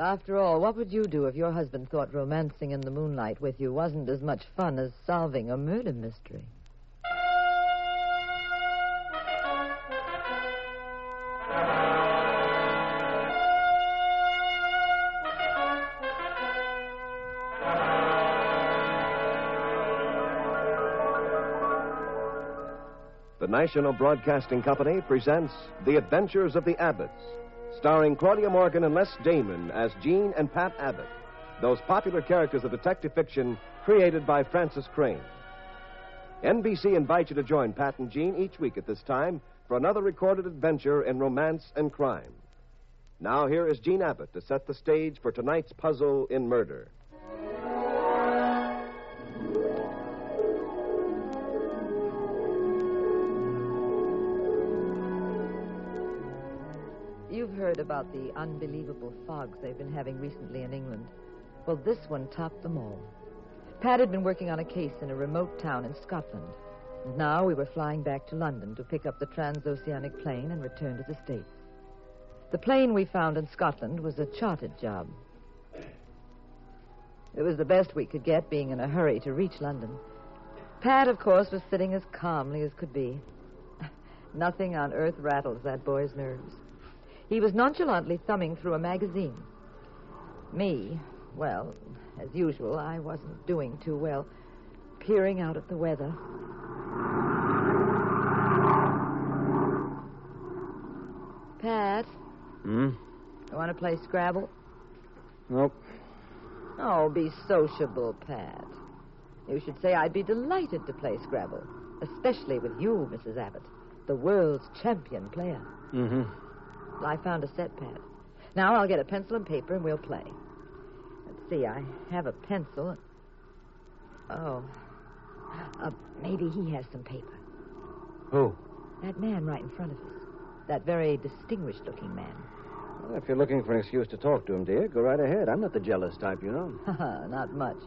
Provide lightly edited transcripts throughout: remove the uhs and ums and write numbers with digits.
After all, what would you do if your husband thought romancing in the moonlight with you wasn't as much fun as solving a murder mystery? The National Broadcasting Company presents The Adventures of the Abbotts, starring Claudia Morgan and Les Damon as Jean and Pat Abbott, those popular characters of detective fiction created by Frances Crane. NBC invites you to join Pat and Jean each week at this time for another recorded adventure in romance and crime. Now here is Jean Abbott to set the stage for tonight's puzzle in murder. About the unbelievable fogs they've been having recently in England. Well, this one topped them all. Pat had been working on a case in a remote town in Scotland, and now we were flying back to London to pick up the transoceanic plane and return to the States. The plane we found in Scotland was a chartered job. It was the best we could get, being in a hurry to reach London. Pat, of course, was sitting as calmly as could be. Nothing on earth rattles that boy's nerves. He was nonchalantly thumbing through a magazine. Me, well, as usual, I wasn't doing too well, peering out at the weather. Pat? Hmm? You want to play Scrabble? Nope. Oh, be sociable, Pat. You should say I'd be delighted to play Scrabble, especially with you, Mrs. Abbott, the world's champion player. Mm-hmm. I found a set, Pat. Now I'll get a pencil and paper and we'll play. Let's see, I have a pencil. Oh. Maybe he has some paper. Who? That man right in front of us. That very distinguished-looking man. Well, if you're looking for an excuse to talk to him, dear, go right ahead. I'm not the jealous type, you know. Not much.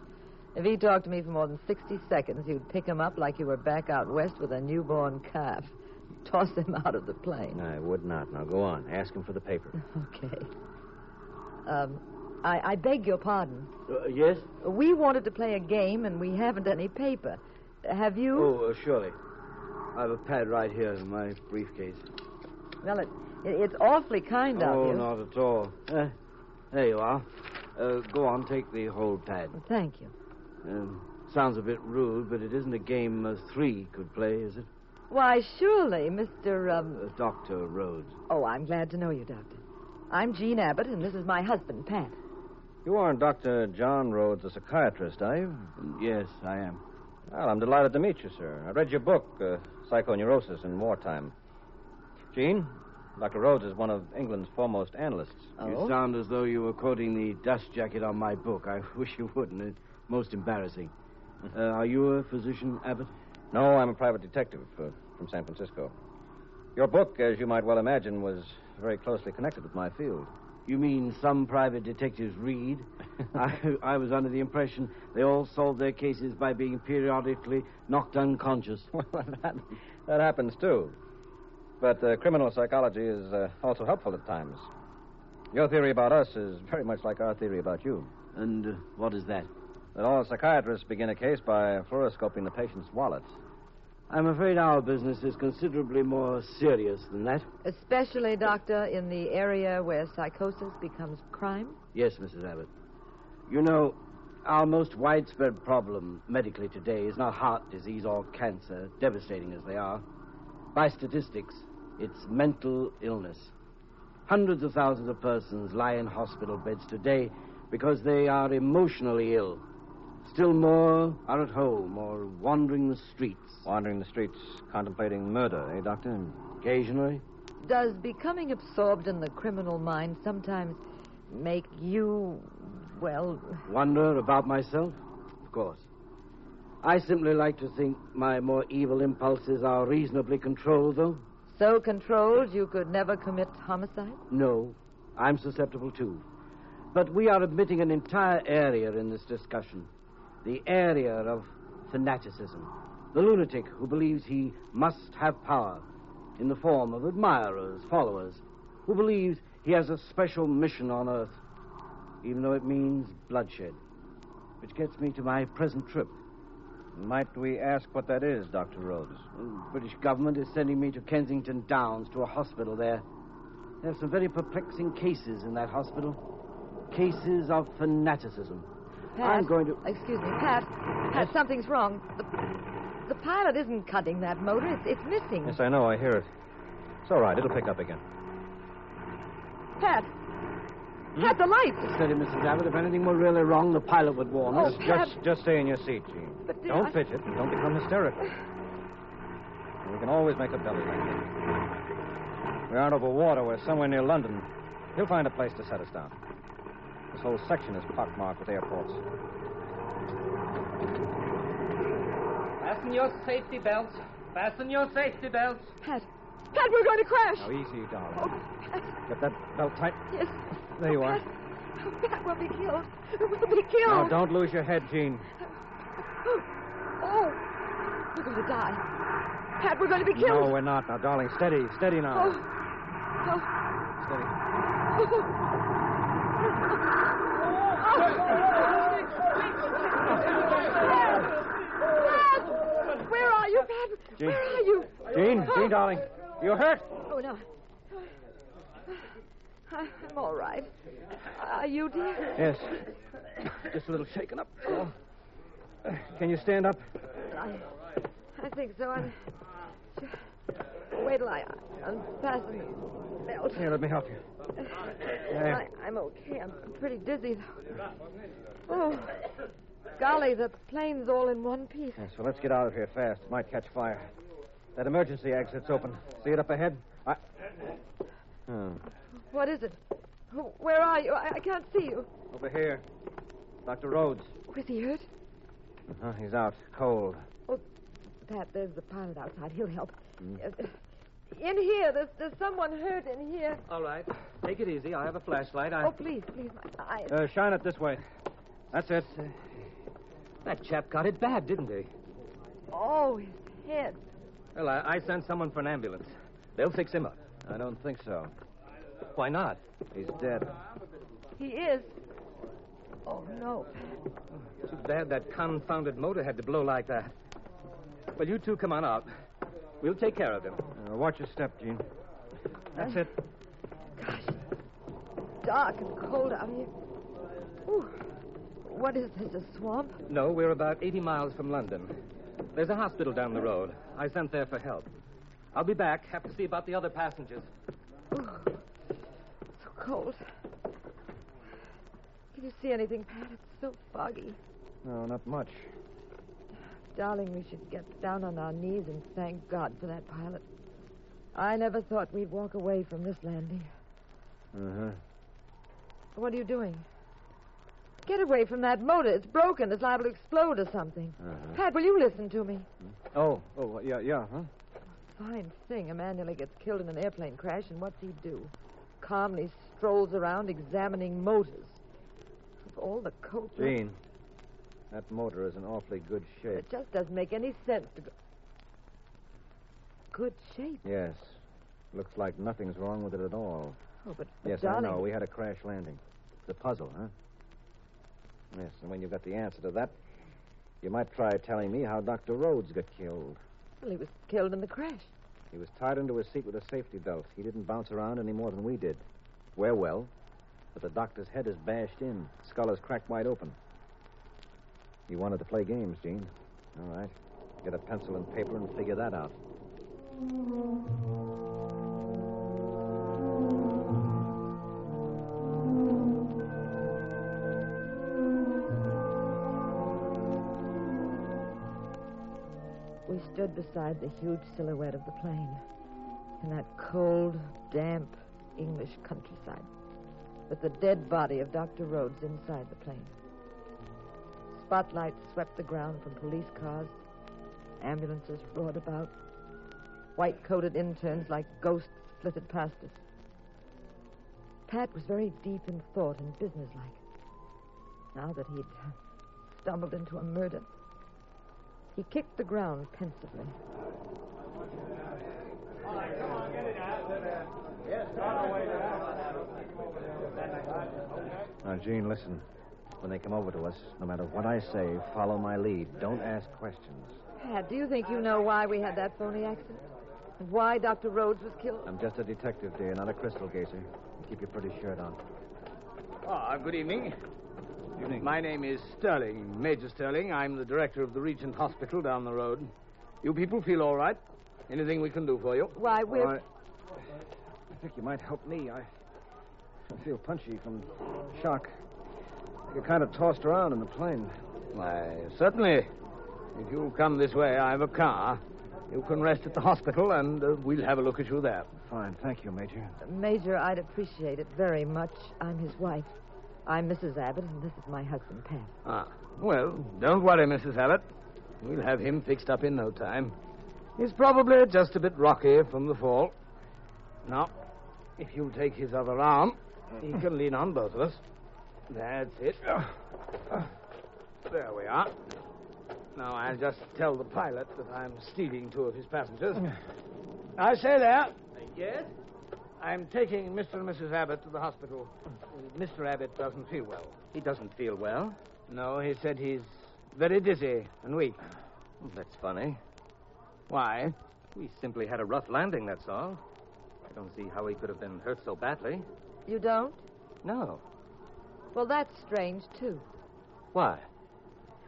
If he talked to me for more than 60 seconds, you'd pick him up like you were back out west with a newborn calf. Toss him out of the plane. I would not. Now, go on. Ask him for the paper. Okay. I beg your pardon. Yes? We wanted to play a game, and we haven't any paper. Have you? Oh, surely. I have a pad right here in my briefcase. Well, it's awfully kind of you. Oh, not at all. There you are. Go on, take the whole pad. Well, thank you. Sounds a bit rude, but it isn't a game three could play, is it? Why, surely, Mr. Dr. Rhodes. Oh, I'm glad to know you, Doctor. I'm Jean Abbott, and this is my husband, Pat. You aren't Dr. John Rhodes, a psychiatrist, are you? Yes, I am. Well, I'm delighted to meet you, sir. I read your book, Psychoneurosis in Wartime. Jean, Dr. Rhodes is one of England's foremost analysts. Oh? You sound as though you were quoting the dust jacket on my book. I wish you wouldn't. It's most embarrassing. Are you a physician, Abbott? No, I'm a private detective from San Francisco. Your book, as you might well imagine, was very closely connected with my field. You mean some private detectives read? I was under the impression they all solved their cases by being periodically knocked unconscious. Well, that happens, too. But criminal psychology is also helpful at times. Your theory about us is very much like our theory about you. And what is that? That all psychiatrists begin a case by fluoroscoping the patient's wallets. I'm afraid our business is considerably more serious than that. Especially, Doctor, in the area where psychosis becomes crime? Yes, Mrs. Abbott. You know, our most widespread problem medically today is not heart disease or cancer, devastating as they are. By statistics, it's mental illness. Hundreds of thousands of persons lie in hospital beds today because they are emotionally ill. Still more are at home or wandering the streets. Wandering the streets, contemplating murder, eh, Doctor? Occasionally. Does becoming absorbed in the criminal mind sometimes make you, well... Wonder about myself? Of course. I simply like to think my more evil impulses are reasonably controlled, though. So controlled you could never commit homicide? No. I'm susceptible, too. But we are admitting an entire area in this discussion. The area of fanaticism. The lunatic who believes he must have power in the form of admirers, followers, who believes he has a special mission on earth. even though it means bloodshed. Which gets me to my present trip. Might we ask what that is, Dr. Rhodes? The British government is sending me to Kensington Downs, to a hospital there. There's some very perplexing cases in that hospital. Cases of fanaticism. Pat, I'm going to... Excuse me, Pat. Pat, yes? Something's wrong. The pilot isn't cutting that motor. It's missing. Yes, I know. I hear it. It's all right. It'll pick up again. Pat. Pat, the lights. Steady, Mrs. Abbott. If anything were really wrong, the pilot would warn us. Pat. Just stay in your seat, Jean. Don't fidget and don't become hysterical. We can always make a belly landing. We aren't over water. We're somewhere near London. He'll find a place to set us down. This whole section is pockmarked with airports. Fasten your safety belts. Fasten your safety belts. Pat, we're going to crash. Now, easy, darling. Oh, Pat. Get that belt tight. Yes. There you are. Pat, we'll be killed. We'll be killed. Now, don't lose your head, Jean. Oh, we're going to die. Pat, we're going to be killed. No, we're not. Now, darling, steady. Steady now. Oh. Steady. Oh. Pat! Where are you, Pat? Jean. Where are you? Jean, oh. Jean, darling. You hurt? Oh, no. I'm all right. Are you, dear? Yes. Just a little shaken up. Oh. Can you stand up? I think so. Wait till I unfasten the belt. Here, let me help you. I'm okay. I'm pretty dizzy, though. Oh, golly, the plane's all in one piece. Yes, well, let's get out of here fast. It might catch fire. That emergency exit's open. See it up ahead? What is it? Where are you? I can't see you. Over here. Dr. Rhodes. Is he hurt? He's out, cold. Oh, Pat, there's the pilot outside. He'll help. In here. There's someone hurt in here. All right. Take it easy. I have a flashlight. Oh, please, my eyes. Shine it this way. That's it. That chap got it bad, didn't he? Oh, his head. Well, I sent someone for an ambulance. They'll fix him up. I don't think so. Why not? He's dead. He is? Oh, no. Too bad that confounded motor had to blow like that. Well, you two come on out. We'll take care of him. Watch your step, Jean. That's it. Gosh, it's dark and cold out here. Ooh. What is this, a swamp? No, we're about 80 miles from London. There's a hospital down the road. I sent there for help. I'll be back. Have to see about the other passengers. Ooh. So cold. Can you see anything, Pat? It's so foggy. No, not much. Darling, we should get down on our knees and thank God for that pilot. I never thought we'd walk away from this landing. Uh-huh. What are you doing? Get away from that motor. It's broken. It's liable to explode or something. Uh-huh. Pat, will you listen to me? Oh, yeah, huh? Fine thing. A man nearly gets killed in an airplane crash, and what's he do? Calmly strolls around examining motors. All the coat. Jean, that motor is in awfully good shape. It just doesn't make any sense to go. Good shape? Yes. Looks like nothing's wrong with it at all. Oh, but yes, darling... I know. We had a crash landing. It's a puzzle, huh? Yes, and when you've got the answer to that, you might try telling me how Dr. Rhodes got killed. Well, he was killed in the crash. He was tied into his seat with a safety belt. He didn't bounce around any more than we did. We're well. But the doctor's head is bashed in. Skull is cracked wide open. You wanted to play games, Jean. All right. Get a pencil and paper and figure that out. We stood beside the huge silhouette of the plane in that cold, damp English countryside, with the dead body of Dr. Rhodes inside the plane. Spotlights swept the ground from police cars. Ambulances roared about. White-coated interns like ghosts flitted past us. Pat was very deep in thought and businesslike. Now that he'd stumbled into a murder, he kicked the ground pensively. All right, come on, get it out. Yes, run away. Now, Gene, listen. When they come over to us, no matter what I say, follow my lead. Don't ask questions. Pat, do you think you know why we had that phony accident? And why Dr. Rhodes was killed? I'm just a detective, dear, not a crystal gazer. Keep your pretty shirt on. Ah, good evening. Good evening. My name is Sterling, Major Sterling. I'm the director of the Regent Hospital down the road. You people feel all right? Anything we can do for you? Why, we're... I think you might help me. I feel punchy from shock. You're kind of tossed around in the plane. Why, certainly. If you'll come this way, I have a car. You can rest at the hospital, and we'll have a look at you there. Fine. Thank you, Major. Major, I'd appreciate it very much. I'm his wife. I'm Mrs. Abbott, and this is my husband, Pat. Ah. Well, don't worry, Mrs. Abbott. We'll have him fixed up in no time. He's probably just a bit rocky from the fall. Now, if you'll take his other arm, he can lean on both of us. That's it. There we are. Now, I'll just tell the pilot that I'm stealing two of his passengers. I say there. Yes? I'm taking Mr. and Mrs. Abbott to the hospital. Mr. Abbott doesn't feel well. He doesn't feel well? No, he said he's very dizzy and weak. Well, that's funny. Why? We simply had a rough landing, that's all. I don't see how he could have been hurt so badly. You don't? No. Well, that's strange, too. Why?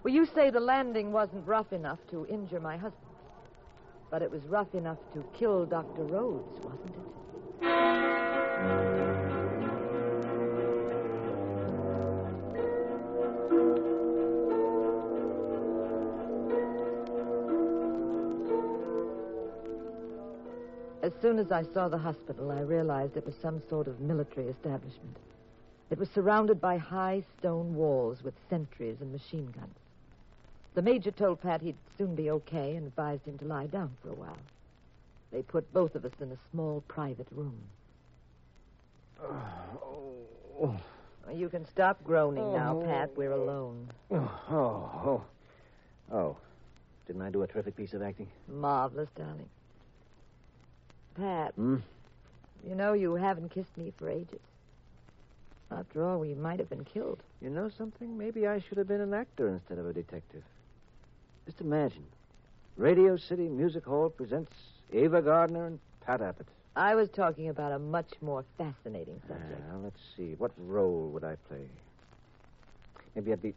Well, you say the landing wasn't rough enough to injure my husband. But it was rough enough to kill Dr. Rhodes, wasn't it? As soon as I saw the hospital, I realized it was some sort of military establishment. It was surrounded by high stone walls with sentries and machine guns. The major told Pat he'd soon be okay and advised him to lie down for a while. They put both of us in a small private room. Oh. You can stop groaning now, Pat. We're alone. Oh. Didn't I do a terrific piece of acting? Marvelous, darling. Pat. Hmm? You know you haven't kissed me for ages. After all, we might have been killed. You know something? Maybe I should have been an actor instead of a detective. Just imagine. Radio City Music Hall presents Ava Gardner and Pat Abbott. I was talking about a much more fascinating subject. Now, let's see. What role would I play? Maybe I'd be...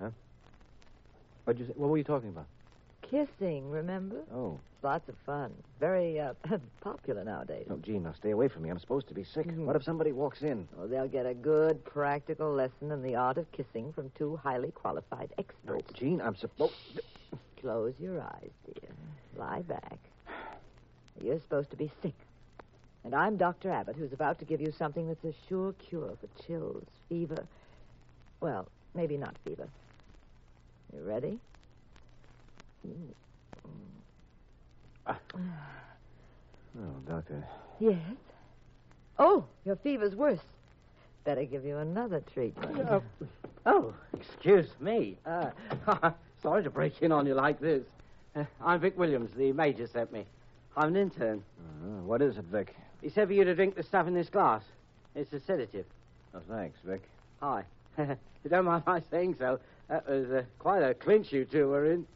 Huh? What'd you say? What were you talking about? Kissing, remember? Oh. Lots of fun. Very popular nowadays. Oh, Gene, now stay away from me. I'm supposed to be sick. Mm-hmm. What if somebody walks in? Oh, they'll get a good practical lesson in the art of kissing from two highly qualified experts. Oh, Gene, I'm supposed... Close your eyes, dear. Lie back. You're supposed to be sick. And I'm Dr. Abbott, who's about to give you something that's a sure cure for chills, fever. Well, maybe not fever. You ready? Oh, Doctor. Yes? Oh, your fever's worse. Better give you another treatment. Oh, excuse me. Sorry to break in on you like this. I'm Vic Williams. The Major sent me. I'm an intern. What is it, Vic? He said for you to drink the stuff in this glass. It's a sedative. Oh, thanks, Vic. Hi. You don't mind my saying so. That was quite a clinch you two were in.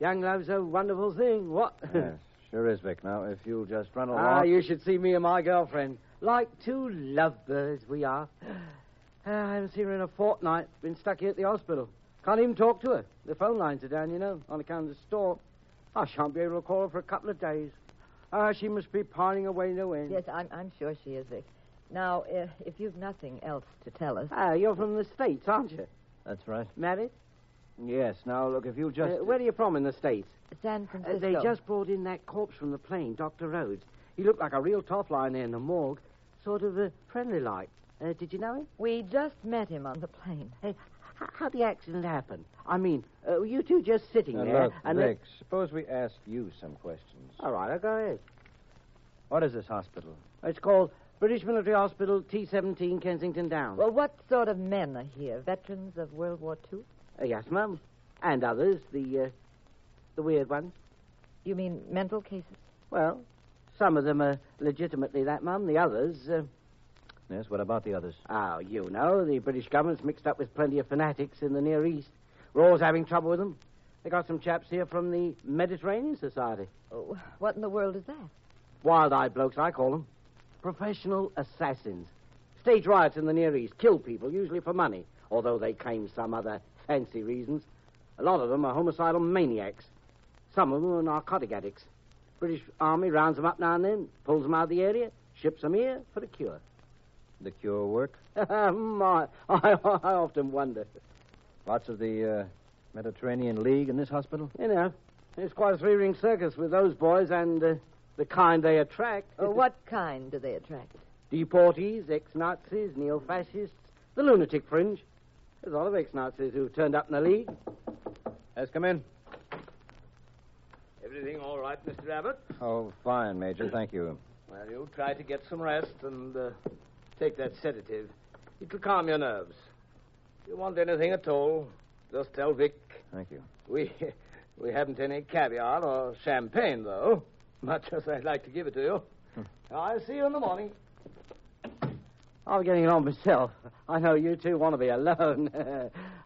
Young love's a wonderful thing. What? Yes, sure is, Vic. Now, if you'll just run along... Ah, you should see me and my girlfriend. Like two lovebirds we are. I haven't seen her in a fortnight. Been stuck here at the hospital. Can't even talk to her. The phone lines are down, you know, on account of the storm. I shan't be able to call her for a couple of days. She must be pining away no end. Yes, I'm sure she is, Vic. Now, if you've nothing else to tell us... you're from the States, aren't you? That's right. Married? Yes. Now, look, if you'll just... where are you from in the States? San Francisco. They just brought in that corpse from the plane, Dr. Rhodes. He looked like a real top line there in the morgue. Sort of friendly-like. Did you know him? We just met him on the plane. Hey, how'd the accident happen? I mean, were you two just sitting there... Look, and Vic, suppose we ask you some questions. All right, I'll go ahead. What is this hospital? It's called British Military Hospital T-17, Kensington Downs. Well, what sort of men are here? Veterans of World War II? Yes, ma'am. And others, the weird ones. You mean mental cases? Well, some of them are legitimately that, ma'am. The others... business. What about the others? Oh, you know, the British government's mixed up with plenty of fanatics in the Near East. We're always having trouble with them. They got some chaps here from the Mediterranean Society. Oh, what in the world is that? Wild-eyed blokes, I call them. Professional assassins. Stage riots in the Near East. Kill people, usually for money, although they claim some other fancy reasons. A lot of them are homicidal maniacs. Some of them are narcotic addicts. British Army rounds them up now and then, pulls them out of the area, ships them here for a cure. The cure work? I often wonder. Lots of the Mediterranean League in this hospital? You know, it's quite a three-ring circus with those boys and the kind they attract. Oh, what kind do they attract? Deportees, ex-Nazis, neo-fascists, the lunatic fringe. There's a lot of ex-Nazis who've turned up in the League. Let's come in. Everything all right, Mr. Abbott? Oh, fine, Major. Thank you. Well, you try to get some rest and take that sedative. It'll calm your nerves. If you want anything at all, just tell Vic. Thank you. We haven't any caviar or champagne, though, much as I'd like to give it to you. I'll see you in the morning. I'm getting it on myself. I know you two want to be alone.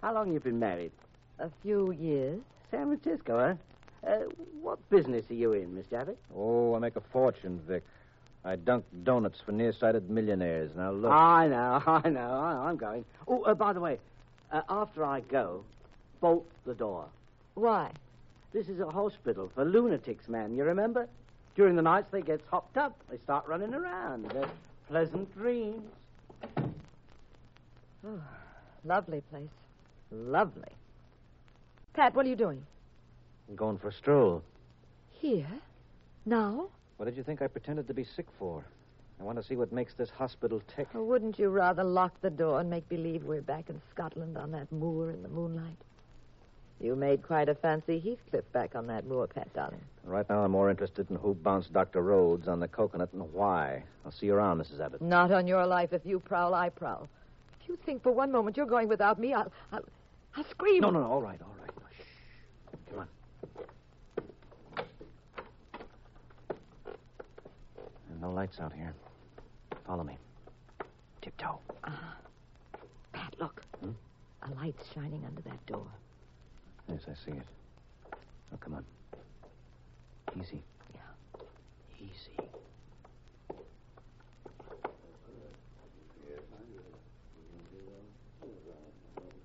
How long have you been married? A few years. San Francisco, huh? What business are you in, Mr. Abbott? Oh, I make a fortune, Vic. I dunk donuts for nearsighted millionaires. Now, look. I know. I'm going. Oh, by the way, after I go, bolt the door. Why? This is a hospital for lunatics, ma'am. You remember? During the nights, they get hopped up. They start running around. They're pleasant dreams. Oh, lovely place. Lovely. Pat, what are you doing? I'm going for a stroll. Here? Now? What did you think I pretended to be sick for? I want to see what makes this hospital tick. Oh, wouldn't you rather lock the door and make believe we're back in Scotland on that moor in the moonlight? You made quite a fancy Heathcliff back on that moor, Pat, darling. Right now I'm more interested in who bounced Dr. Rhodes on the coconut and why. I'll see you around, Mrs. Abbott. Not on your life. If you prowl, I prowl. If you think for one moment you're going without me, I'll scream. No, all right. Shh. Come on. No lights out here. Follow me. Tiptoe. Pat, look. Hmm? A light's shining under that door. Yes, I see it. Oh, come on. Easy. Yeah. Easy.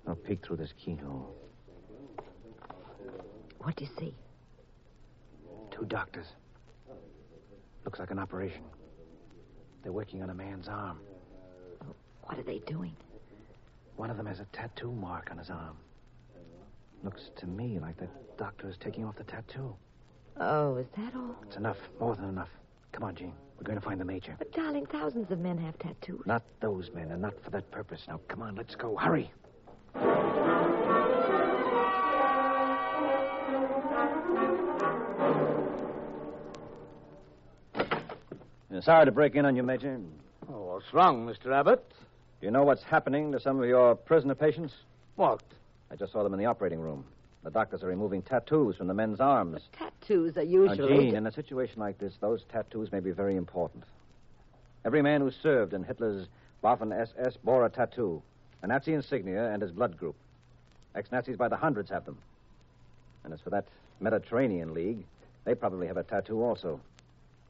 I'll peek through this keyhole. What do you see? 2 doctors. Looks like an operation. They're working on a man's arm. Oh, what are they doing? One of them has a tattoo mark on his arm. Looks to me like the doctor is taking off the tattoo. Oh, is that all? It's enough. More than enough. Come on, Jean. We're going to find the Major. But, darling, thousands of men have tattoos. Not those men, and not for that purpose. Now, come on, let's go. Hurry. Sorry to break in on you, Major. Oh, what's wrong, Mr. Abbott? Do you know what's happening to some of your prisoner patients? What? I just saw them in the operating room. The doctors are removing tattoos from the men's arms. But tattoos are usually... Jean, in a situation like this, those tattoos may be very important. Every man who served in Hitler's Waffen-SS bore a tattoo, a Nazi insignia and his blood group. Ex-Nazis by the hundreds have them. And as for that Mediterranean League, they probably have a tattoo also.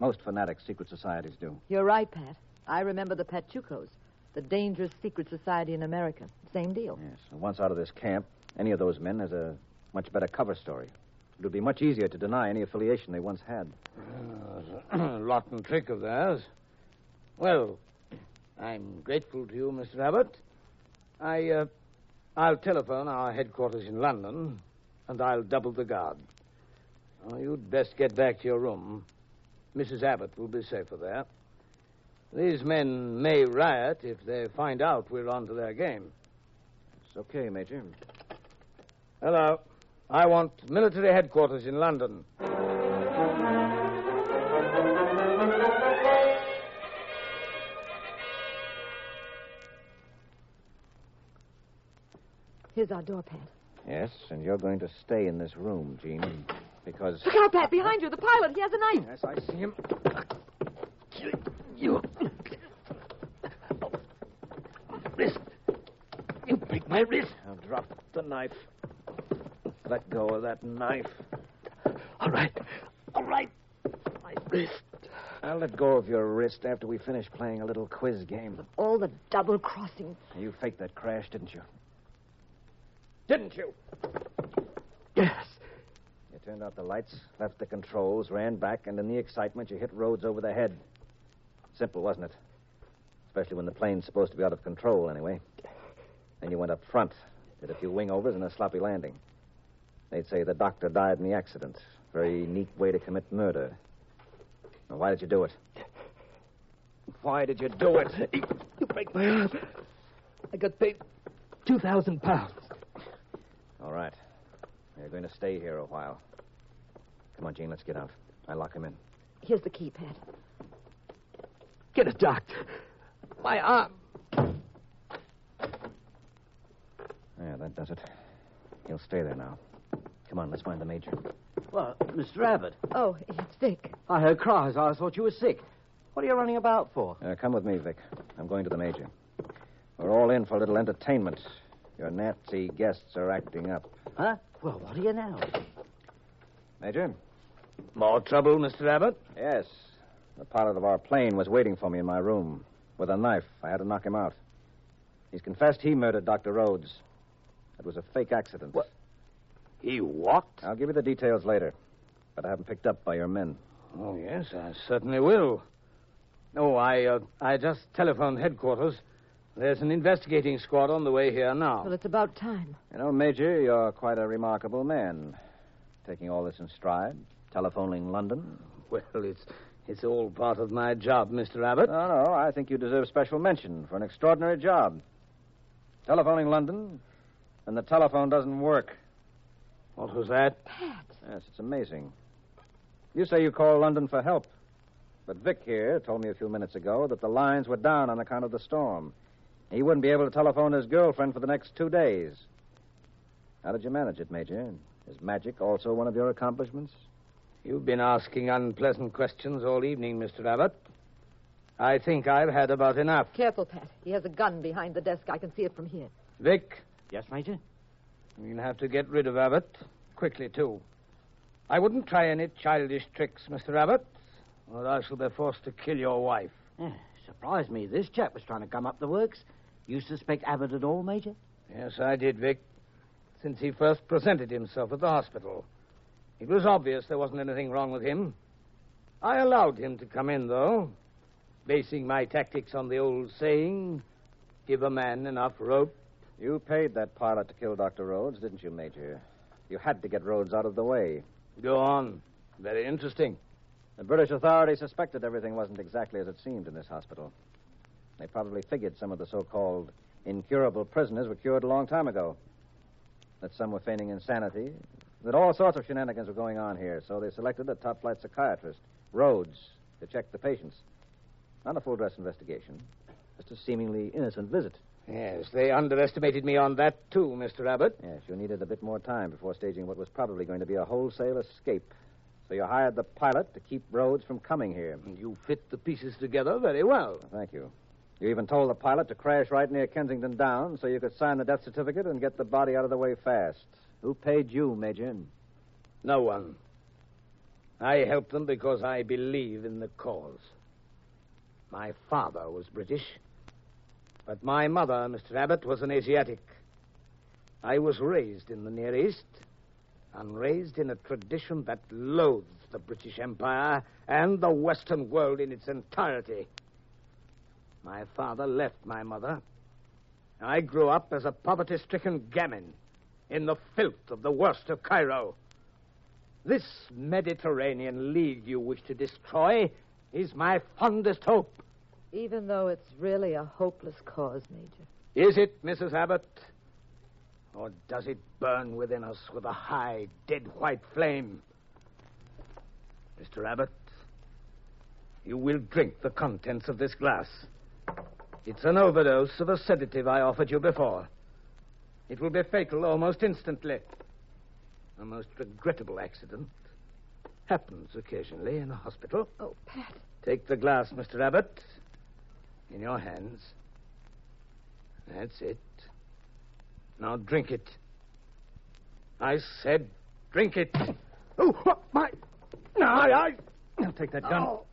Most fanatic secret societies do. You're right, Pat. I remember the Pachucos, the dangerous secret society in America. Same deal. Yes, and once out of this camp, any of those men has a much better cover story. It would be much easier to deny any affiliation they once had. A rotten trick of theirs. Well, I'm grateful to you, Mr. Abbott. I'll telephone our headquarters in London, and I'll double the guard. Oh, you'd best get back to your room. Mrs. Abbott will be safer there. These men may riot if they find out we're onto their game. It's okay, Major. Hello. I want military headquarters in London. Here's our door, Pat. Yes, and you're going to stay in this room, Jean. Because... Look out, Pat, behind you. The pilot, he has a knife. Yes, I see him. You. wrist. You break my wrist. Now drop the knife. Let go of that knife. All right. My wrist. I'll let go of your wrist after we finish playing a little quiz game. Of all the double-crossing. You faked that crash, didn't you? Didn't you? Yes. You turned out the lights, left the controls, ran back, and in the excitement, you hit Rhodes over the head. Simple, wasn't it? Especially when the plane's supposed to be out of control, anyway. Then you went up front, did a few wing-overs and a sloppy landing. They'd say the doctor died in the accident. Very neat way to commit murder. Now, why did you do it? Why did you do it? You break my arm. I got paid 2,000 pounds. All right. You're going to stay here a while. Come on, Jean, let's get out. I lock him in. Here's the key, Pat. Get a doctor. My arm. Yeah, that does it. He'll stay there now. Come on, let's find the major. Well, Mr. Abbott. Oh, it's Vic. I heard cries. I thought you were sick. What are you running about for? Come with me, Vic. I'm going to the major. We're all in for a little entertainment. Your Nazi guests are acting up. Huh? Well, what do you know? Major? More trouble, Mr. Abbott? Yes. The pilot of our plane was waiting for me in my room with a knife. I had to knock him out. He's confessed he murdered Dr. Rhodes. It was a fake accident. What? He walked? I'll give you the details later, but I haven't picked up by your men. Oh, yes, I certainly will. No, I just telephoned headquarters. There's an investigating squad on the way here now. Well, it's about time. You know, Major, you're quite a remarkable man. Taking all this in stride, telephoning London. Well, it's all part of my job, Mr. Abbott. No, I think you deserve special mention for an extraordinary job. Telephoning London, and the telephone doesn't work. What was that? Pat. Yes, it's amazing. You say you call London for help. But Vic here told me a few minutes ago that the lines were down on account of the storm. He wouldn't be able to telephone his girlfriend for the next 2 days. How did you manage it, Major? Is magic also one of your accomplishments? You've been asking unpleasant questions all evening, Mr. Abbott. I think I've had about enough. Careful, Pat. He has a gun behind the desk. I can see it from here. Vic. Yes, Major? We'll have to get rid of Abbott. Quickly, too. I wouldn't try any childish tricks, Mr. Abbott, or I shall be forced to kill your wife. Yeah, surprised me. This chap was trying to gum up the works. You suspect Abbott at all, Major? Yes, I did, Vic, since he first presented himself at the hospital. It was obvious there wasn't anything wrong with him. I allowed him to come in, though, basing my tactics on the old saying, give a man enough rope. You paid that pilot to kill Dr. Rhodes, didn't you, Major? You had to get Rhodes out of the way. Go on. Very interesting. The British authorities suspected everything wasn't exactly as it seemed in this hospital. They probably figured some of the so-called incurable prisoners were cured a long time ago, that some were feigning insanity, that all sorts of shenanigans were going on here, so they selected a top-flight psychiatrist, Rhodes, to check the patients. Not a full-dress investigation, just a seemingly innocent visit. Yes, they underestimated me on that, too, Mr. Abbott. Yes, you needed a bit more time before staging what was probably going to be a wholesale escape. So you hired the pilot to keep Rhodes from coming here. And you fit the pieces together very well. Thank you. You even told the pilot to crash right near Kensington Downs so you could sign the death certificate and get the body out of the way fast. Who paid you, Major? No one. I helped them because I believe in the cause. My father was British. But my mother, Mr. Abbott, was an Asiatic. I was raised in the Near East, and raised in a tradition that loathes the British Empire and the Western world in its entirety. My father left my mother. I grew up as a poverty-stricken gamin in the filth of the worst of Cairo. This Mediterranean League you wish to destroy is my fondest hope. Even though it's really a hopeless cause, Major. Is it, Mrs. Abbott? Or does it burn within us with a high, dead white flame? Mr. Abbott, you will drink the contents of this glass. It's an overdose of a sedative I offered you before. It will be fatal almost instantly. A most regrettable accident. Happens occasionally in a hospital. Oh, Pat. Take the glass, Mr. Abbott. In your hands. That's it. Now drink it. I said drink it. Oh, my... No, I'll take that gun. Oh.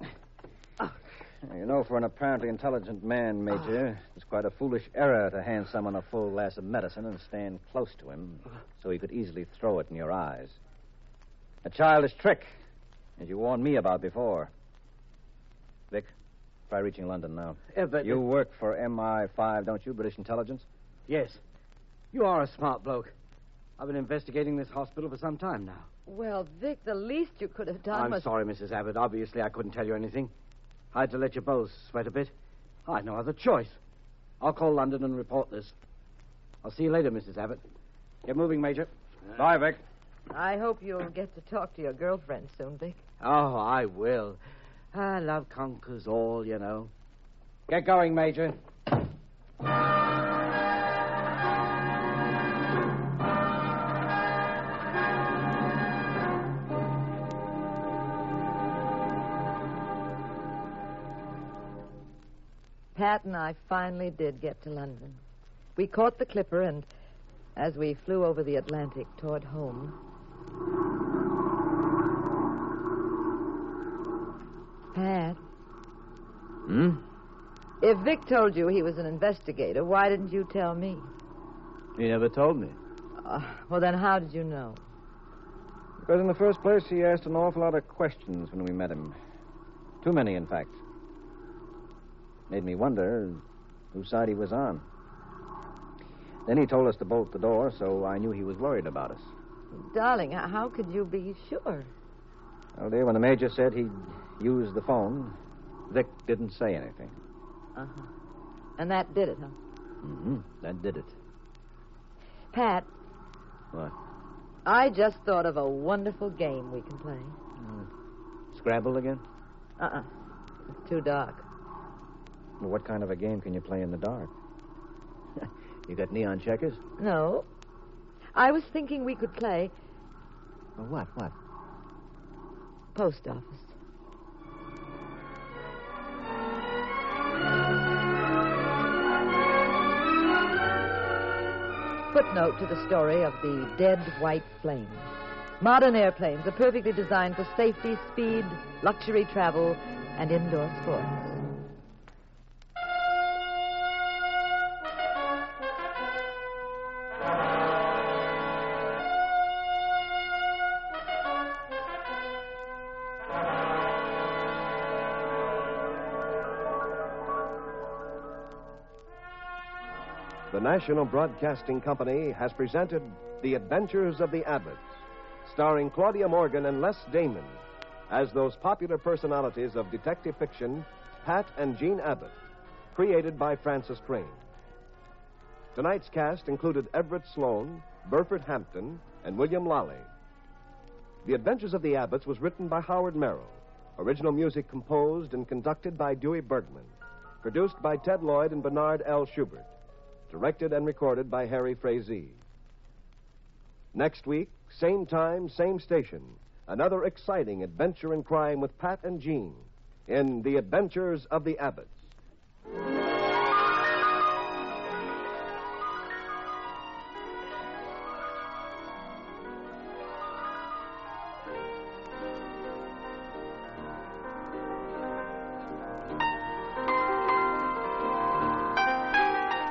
You know, for an apparently intelligent man, Major, it's quite a foolish error to hand someone a full glass of medicine and stand close to him so he could easily throw it in your eyes. A childish trick, as you warned me about before. Vic, try reaching London now. Everett, you work for MI5, don't you, British Intelligence? Yes. You are a smart bloke. I've been investigating this hospital for some time now. Well, Vic, the least you could have done was... I'm sorry, Mrs. Abbott. Obviously, I couldn't tell you anything. I had to let your bows sweat a bit. I had no other choice. I'll call London and report this. I'll see you later, Mrs. Abbott. Get moving, Major. Bye, Vic. I hope you'll get to talk to your girlfriend soon, Vic. Oh, I will. Love conquers all, you know. Get going, Major. Pat and I finally did get to London. We caught the clipper and, as we flew over the Atlantic toward home... Pat? Hmm? If Vic told you he was an investigator, why didn't you tell me? He never told me. Well, then how did you know? Because in the first place, he asked an awful lot of questions when we met him. Too many, in fact. Made me wonder whose side he was on. Then he told us to bolt the door, so I knew he was worried about us. Darling, how could you be sure? Well, dear, when the Major said he'd use the phone, Vic didn't say anything. Uh-huh. And that did it, huh? Mm-hmm. That did it. Pat. What? I just thought of a wonderful game we can play. Scrabble again? Uh-uh. It's too dark. Well, what kind of a game can you play in the dark? You got neon checkers? No. I was thinking we could play... Well, what? Post office. Footnote to the story of the dead white flame. Modern airplanes are perfectly designed for safety, speed, luxury travel, and indoor sports. The National Broadcasting Company has presented The Adventures of the Abbotts, starring Claudia Morgan and Les Damon, as those popular personalities of detective fiction, Pat and Jean Abbott, created by Frances Crane. Tonight's cast included Everett Sloan, Burford Hampton, and William Lally. The Adventures of the Abbotts was written by Howard Merrill, original music composed and conducted by Dewey Bergman, produced by Ted Lloyd and Bernard L. Schubert. Directed and recorded by Harry Frazee. Next week, same time, same station, another exciting adventure in crime with Pat and Jean in The Adventures of the Abbotts.